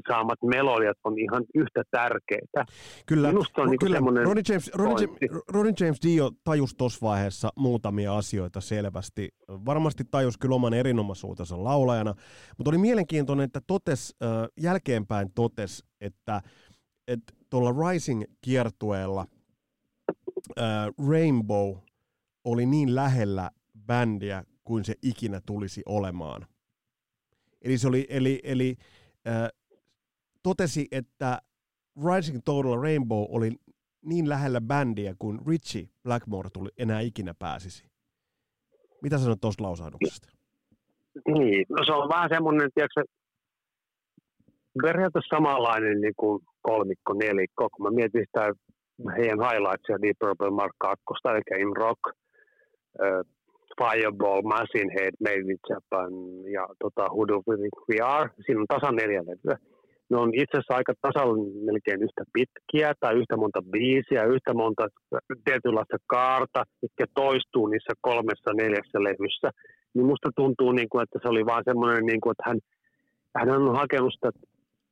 saamat melodiat on ihan yhtä tärkeitä. Kyllä, minusta on niin kyllä. Ronnie James Dio tajusi tuossa vaiheessa muutamia asioita selvästi. Varmasti tajusi kyllä oman erinomaisuutensa laulajana, mutta oli mielenkiintoinen, että jälkeenpäin totesi, että tuolla Rising-kiertueella Rainbow oli niin lähellä bändiä kuin se ikinä tulisi olemaan. Eli se oli... Totesi, että Rising Total Rainbow oli niin lähellä bändiä kuin Ritchie Blackmore tuli enää ikinä pääsisi. Mitä sanot tuosta lausahduksesta? Niin, no se on vähän semmoinen, tiedätkö, periaatteessa samanlainen niin kuin kolmikko, nelikko, kun mä mietin sitä heidän highlightsia, Deep Purple Mark II, eli In Rock, Fireball, Machine Head, Made in Japan ja Who Do We Are, siinä on tasan 4 levyä. Ne on itse asiassa aika tasan melkein yhtä pitkiä tai yhtä monta biisiä, yhtä monta tietynlaista kaarta, mitkä toistuu niissä 3-4 levyssä. Niin musta tuntuu, että se oli vaan semmoinen, että hän on hakenut sitä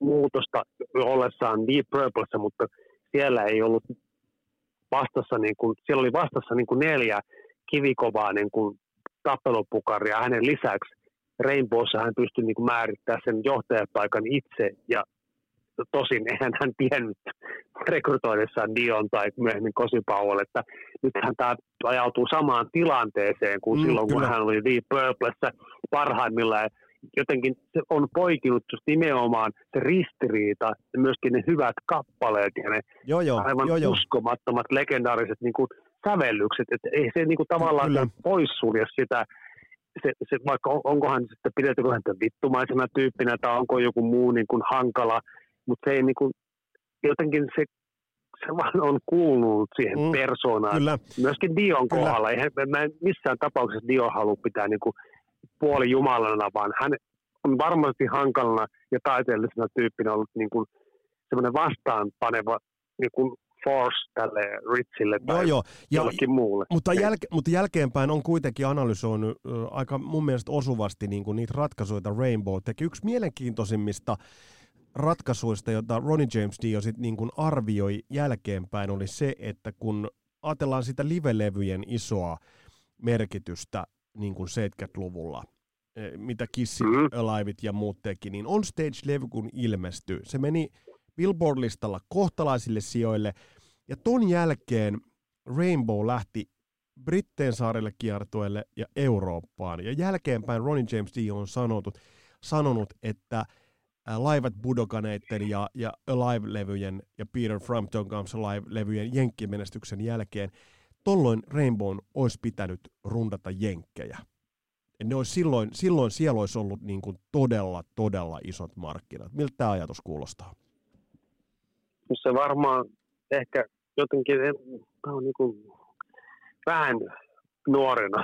muutosta ollessaan Deep Purplessa, mutta siellä ei ollut vastassa, siellä oli vastassa 4 kivikovaa tappelupukaria hänen lisäksi. Rainbowssa hän pystyi määrittämään sen johtajapaikan itse, ja tosin eihän hän tiennyt rekrytoidessaan Dion tai myöhemmin Cozy Powell, että nythän tämä ajautuu samaan tilanteeseen kuin silloin, kun hän oli Deep Purplessa parhaimmillaan. Jotenkin se on poikinut just nimenomaan se ristiriita ja myöskin ne hyvät kappaleet ja ne aivan uskomattomat legendaariset sävellykset, että ei se tavallaan poissulje sitä. Se, vaikka onkohan sitten pidetäänkö häntä vittumaisena tyyppinä tai onko joku muu hankala, mutta se ei jotenkin se vaan on kuulunut siihen persoonaan. Kyllä. Myöskin Dion kohdalla. Mä en missään tapauksessa Dio halua pitää puolijumalana, vaan hän on varmasti hankalana ja taiteellisena tyyppinä ollut semmoinen vastaanpaneva force tälle Ritchille tai jollekin muulle. Mutta jälkeenpäin on kuitenkin analysoinut aika mun mielestä osuvasti niitä ratkaisuja, joita Rainbow teki. Yksi mielenkiintoisimmista ratkaisuista, jota Ronnie James Dio sit arvioi jälkeenpäin, oli se, että kun ajatellaan sitä livelevyjen isoa merkitystä 70-luvulla, mitä Kissit, Aliveit ja muut teki, niin on stage-levy kun ilmestyi. Se meni Billboard-listalla kohtalaisille sijoille, ja ton jälkeen Rainbow lähti Britteen saarelle kiertueelle ja Eurooppaan, ja jälkeenpäin Ronnie James Dio on sanonut, että Laivat Budokaneiden ja Alive-levyjen ja Peter Frampton Comes Alive-levyjen jenkkimenestyksen jälkeen tolloin Rainbown olisi pitänyt rundata jenkkejä. Ja ne olisi silloin siellä olisi ollut todella, todella isot markkinat. Miltä tämä ajatus kuulostaa? Se varmaan ehkä jotenkin, tämä on vähän nuorena,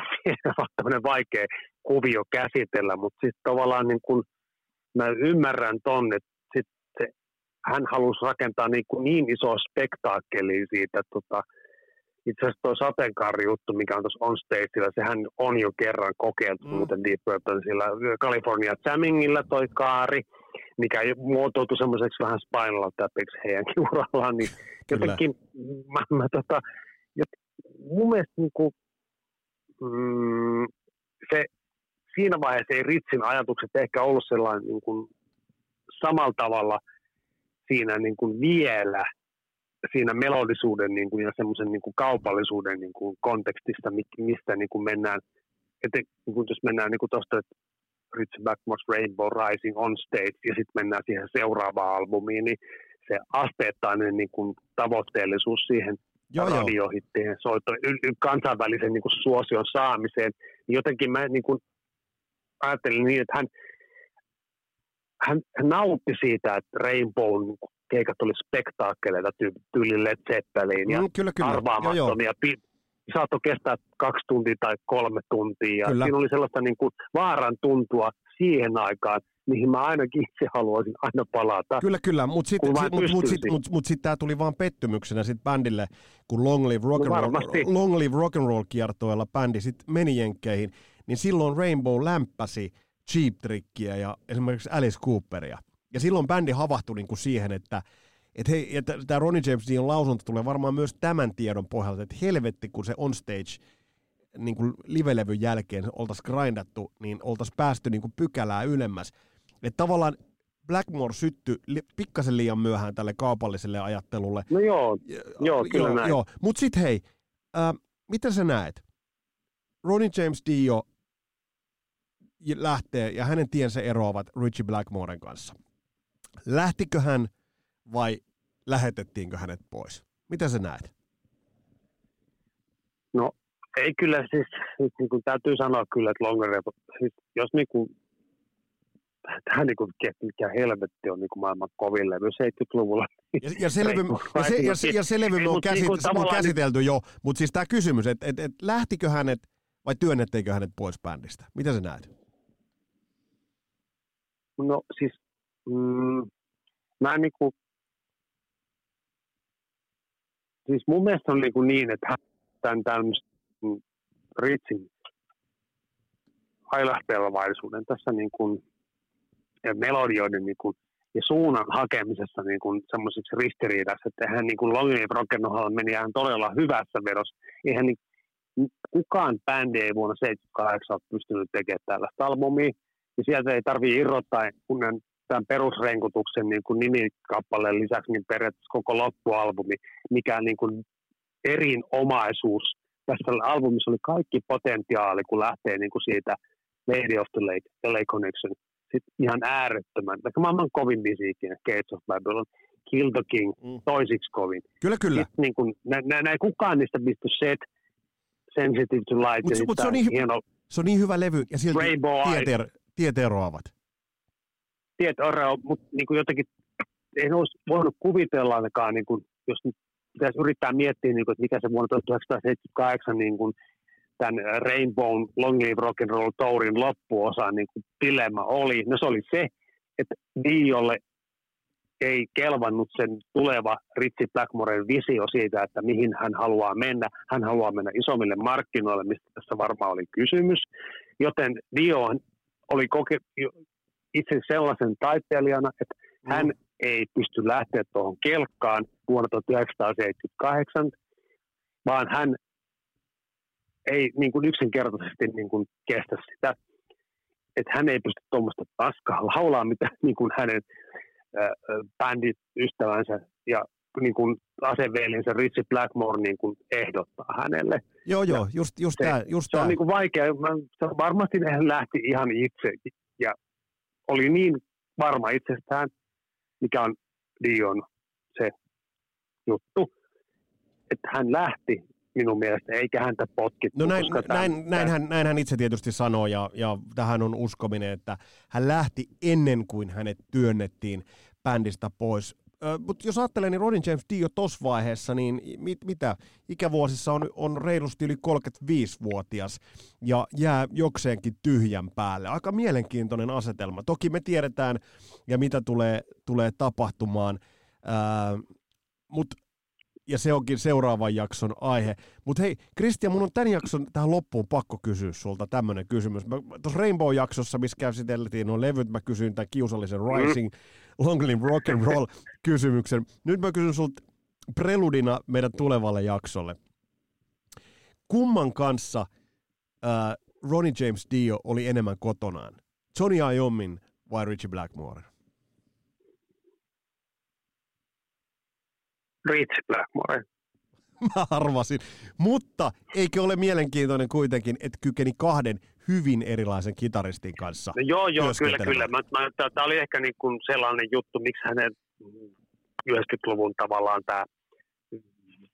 tämmöinen vaikea kuvio käsitellä, mutta sitten tavallaan mä ymmärrän ton, että sitten hän halusi rakentaa niin isoa spektaakkeliä siitä, itse asiassa tuo sateenkaari-juttu, mikä on tuossa on stageillä, sehän on jo kerran kokeiltu muuten Deep Purple sillä California Jammingilla toi kaari, mikä muotoutui semmoiseksi vähän Spinal Tapiksi heidänkin urallaan, niin jotenkin mun mielestä se siinä vaiheessa ei Ritchin ajatukset ehkä ollut sellainen samalla tavalla siinä vielä siinä melodisuuden ja semmoisen kaupallisuuden kontekstista, mistä mennään, että jos mennään tuosta, että Ritchie Blackmore's Rainbow Rising on stage, ja sitten mennään siihen seuraavaan albumiin, niin se asteittainen tavoitteellisuus siihen radiohittien soittoon, kansainvälisen suosion saamiseen, niin jotenkin mä ajattelin niin, että hän nautti siitä, että Rainbow keikat oli spektaakkeleita tyyli Led Zeppelin ja kyllä. Arvaamattomia. Saattoi kestää 2 tuntia tai 3 tuntia. Ja siinä oli sellaista niin kuin vaaran tuntua siihen aikaan, mihin mä ainakin itse haluaisin aina palata. Kyllä, mutta sitten tämä tuli vaan pettymyksenä sit bändille, kun Long Live Rock and Roll -kiertoilla bändi sitten meni jenkkeihin, niin silloin Rainbow lämpäsi Cheap Trickiä ja esimerkiksi Alice Cooperia. Ja silloin bändi havahtui niinku siihen, että tämä Ronnie James Dio lausunto tulee varmaan myös tämän tiedon pohjalta, että helvetti kun se on stage niin kuin livelevyn jälkeen oltaisiin grindattu, niin oltaisiin päästy niin kuin pykälää ylemmäs. Et tavallaan Blackmore syttyi pikkasen liian myöhään tälle kaupalliselle ajattelulle. No joo kyllä näin. Mutta sitten hei, miten sä näet? Ronnie James Dio lähtee ja hänen tiensä eroavat Ritchie Blackmoren kanssa. Lähtikö hän vai lähetettiinkö hänet pois? Mitä sä näet? No ei kyllä siis, niin täytyy sanoa kyllä, että Longeria, jos niin kuin, tähän niin kuin, mikä helvetti on niin kuin maailman kovin levy 70-luvulla. Ja se levy on käsitelty jo, mutta siis tämä kysymys, että lähtikö hänet vai työnnetteikö hänet pois bändistä? Mitä sä näet? No siis, mä niinku, siis mun mielestä on niinku niin, että hän tämmöistä Ritsin ailahtelevaisuuden tässä niin kuin, ja melodioiden niin kuin, ja suunnan hakemisessa niin kuin semmoisiksi ristiriidassa, että hän niin kuin Lonely Rock'n'Roll meni ihan todella hyvässä vedossa. Eihän niin, kukaan bändi ei vuonna 1978 ole pystynyt tekemään tällaista albumia, ja sieltä ei tarvitse irrottaa kunnen tämän perusrenkutuksen niin kuin nimikappaleen lisäksi niin periaatteessa koko loppualbumi, mikä niin kuin erinomaisuus. Tässä albumissa oli kaikki potentiaali, kun lähtee niin kuin siitä Lady of the Lake, LA Connection, sitten ihan äärettömän, vaikka maailman kovin biisiikin, Gates of Babylon, Kill the King, toisiksi kovin. Kyllä. Niin kuin, näin kukaan niistä pistu set, Sensitive to Light, mutta se on niin hyvä levy, ja silti tiet eroavat. Tiet eroavat, mutta niin kuin jotenkin, ei olisi voinut kuvitella ainakaan, niin kuin, jos nyt pitäisi yrittää miettiä, että mikä se vuonna 1978 tämän Rainbow Long Live Rock'n'Roll Tourin loppuosa dilemma oli. No se oli se, että Diolle ei kelvannut sen tuleva Ritchie Blackmoren visio siitä, että mihin hän haluaa mennä. Hän haluaa mennä isommille markkinoille, mistä tässä varmaan oli kysymys. Joten Dio oli itse sellaisen taiteilijana, että hän ei pysty lähteä tuohon kelkkaan vuonna 1978, vaan hän ei niin kuin yksinkertaisesti niin kuin kestä sitä, että hän ei pysty tuommoista paskaa laulaa, mitä niin kuin hänen bändiystävänsä ja niin kuin aseveilinsä Ritchie Blackmore niin kuin ehdottaa hänelle. Joo, just tämä. Se on niin kuin vaikea. Varmasti hän lähti ihan itse ja oli niin varma itsestään, mikä on Dion se juttu, että hän lähti minun mielestä, eikä häntä potkittu. No näin hän itse tietysti sanoo, ja tähän on uskominen, että hän lähti ennen kuin hänet työnnettiin bändistä pois. Mutta jos ajattelee, niin Ronnie James Dio tuossa vaiheessa, niin mitä ikävuosissa on reilusti yli 35-vuotias ja jää jokseenkin tyhjän päälle. Aika mielenkiintoinen asetelma. Toki me tiedetään, ja mitä tulee tapahtumaan, ja se onkin seuraavan jakson aihe. Mutta hei, Kristian, mun on tämän jakson tähän loppuun pakko kysyä sulta tämmöinen kysymys. Tuossa Rainbow-jaksossa, missä käsiteltiin nuo levyt, mä kysyin tämän kiusallisen Rising Long Live Rock and Roll -kysymyksen. Nyt mä kysyn sulta preludina meidän tulevalle jaksolle. Kumman kanssa Ronnie James Dio oli enemmän kotonaan? Johnny Iommin vai Ritchie Blackmore? Ritchie Blackmore. Mä arvasin. Mutta eikö ole mielenkiintoinen kuitenkin, että kykeni kahden hyvin erilaisen kitaristin kanssa? No joo, kyllä. Tämä oli ehkä niin kuin sellainen juttu, miksi hänen 90-luvun tavallaan tämä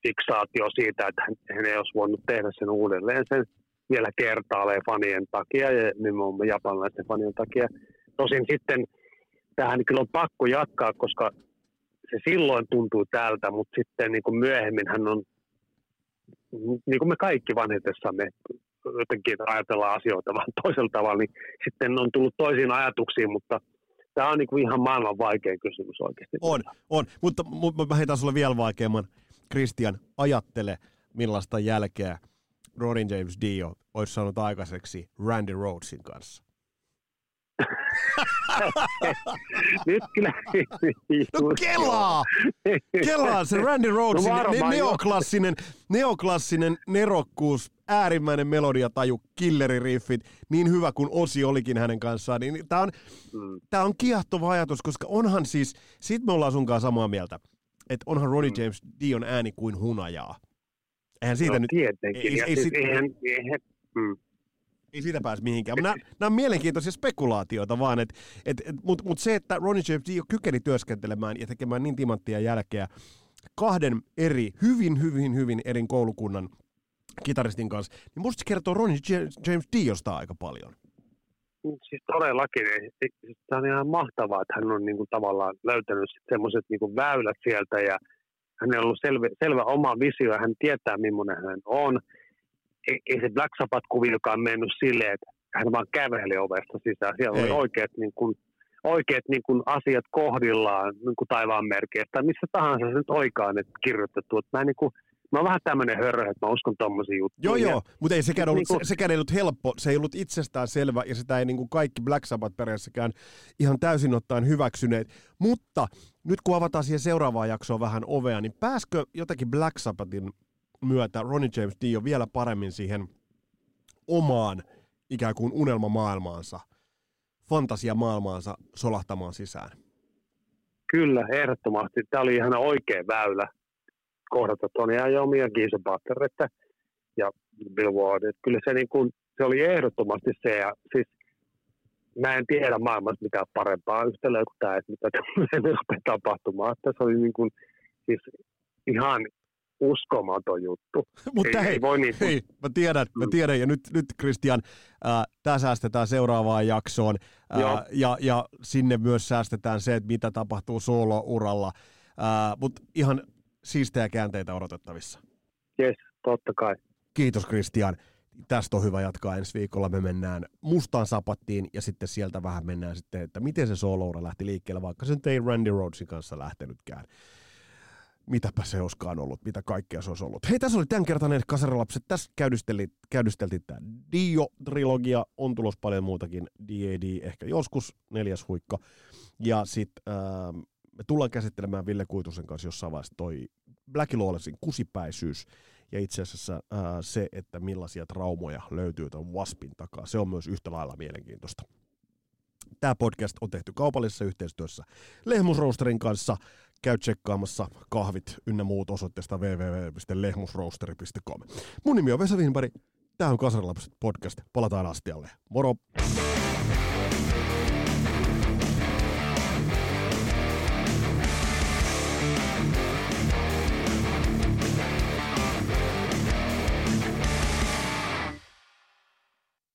fiksaatio siitä, että hän ei olisi voinut tehdä sen uudelleen sen vielä kertaalleen fanien takia ja nimenomaan japanilaisten fanien takia. Tosin sitten tämähän kyllä on pakko jatkaa, koska se silloin tuntuu tältä, mutta sitten niin kuin myöhemmin hän on, niin kuin me kaikki vanhetessamme jotenkin ajatellaan asioita vähän toisella tavalla, niin sitten on tullut toisiin ajatuksiin, mutta tämä on niin kuin ihan maailman vaikein kysymys oikeasti. On, mutta mä heitän sulle vielä vaikeamman. Christian, ajattele, millaista jälkeä Ronnie James Dio olisi saanut aikaiseksi Randy Rhodesin kanssa. Nyt kyllä. No kelaa se Randy Rhodesin neoklassinen nerokkuus, äärimmäinen melodiataju, killeririffit, niin hyvä kuin Ozzy olikin hänen kanssaan. Niin tää on kiehtova ajatus, koska onhan siis, sit me ollaan sunkaan samaa mieltä, että onhan Ronnie James Dion ääni kuin hunajaa. Eihän siitä nyt... Ei siitä pääse mihinkään. Nämä on mielenkiintoisia spekulaatioita vaan, mutta se, että Ronnie James Dio kykeni työskentelemään ja tekemään niin timanttia jälkeä kahden eri, hyvin eri koulukunnan kitaristin kanssa, niin musta kertoo Ronnie James Diosta aika paljon. Siis todellakin. Tämä on ihan mahtavaa, että hän on niin kuin tavallaan löytänyt semmoiset niin kuin väylät sieltä ja hänellä on ollut selvä oma visio ja hän tietää, millainen hän on. Ei se Black Sabbath-kuviokaan mennyt silleen, että hän vaan käveli ovesta sisään. Siellä oli oikeat asiat kohdillaan, niin kuin taivaanmerkeissä, tai missä tahansa se nyt oikaan kirjoitettu. Mä oon vähän tämmönen hörrö, että mä uskon tommosia juttuja. Joo, mutta ei sekään ollut, sekään ei ollut helppo, se ei ollut itsestäänselvä, ja sitä ei niin kuin kaikki Black Sabbath-perheessäkään ihan täysin ottaen hyväksyneet. Mutta nyt kun avataan siihen seuraavaan jaksoon vähän ovea, niin pääskö jotakin Black Sabbathin myötä Ronnie James Dio vielä paremmin siihen omaan ikään kuin unelmamaailmaansa, fantasiamaailmaansa solahtamaan sisään? Kyllä, ehdottomasti. Tämä oli ihan oikea väylä kohdata Tonya Jomia, Geezer Butleretta ja Bill Ward. Kyllä se, niin kuin, se oli ehdottomasti se. Ja siis, mä en tiedä maailmassa mitään parempaa yhtälöä kuin tämä, että mitä tämmöinen rupeaa tapahtumaan. Tässä oli niin kuin, siis ihan uskomaton juttu. Mutta hei, mä tiedän, ja nyt Christian, tämä säästetään seuraavaan jaksoon, ja sinne myös säästetään se, että mitä tapahtuu soolouralla, mutta ihan siistejä käänteitä odotettavissa. Jes, totta kai. Kiitos Christian, tästä on hyvä jatkaa ensi viikolla, me mennään mustaan sapattiin, ja sitten sieltä vähän mennään sitten, että miten se sooloura lähti liikkeelle, vaikka sen ei Randy Rhodesin kanssa lähtenytkään. Mitäpä se olisikaan ollut, mitä kaikkea se olisi ollut. Hei, tässä oli tämänkertainen Kasarilapset. Tässä käydysteltiin tämä Dio-trilogia. On tulos paljon muutakin. D.A.D. ehkä joskus, 4. huikka. Ja sitten me tullaan käsittelemään Ville Kuitusen kanssa jossain vaiheessa toi Blackie Lawlessin kusipäisyys. Ja itse asiassa se, että millaisia traumoja löytyy tuon Waspin takaa. Se on myös yhtä lailla mielenkiintoista. Tämä podcast on tehty kaupallisessa yhteistyössä Lehmusroosterin kanssa. Käy tsekkaamassa kahvit ynnä muut osoitteesta www.lehmusroosteri.com. Mun nimi on Vesa Wihnberg. Tämä on Kasarilapset podcast. Palataan astialle. Moro!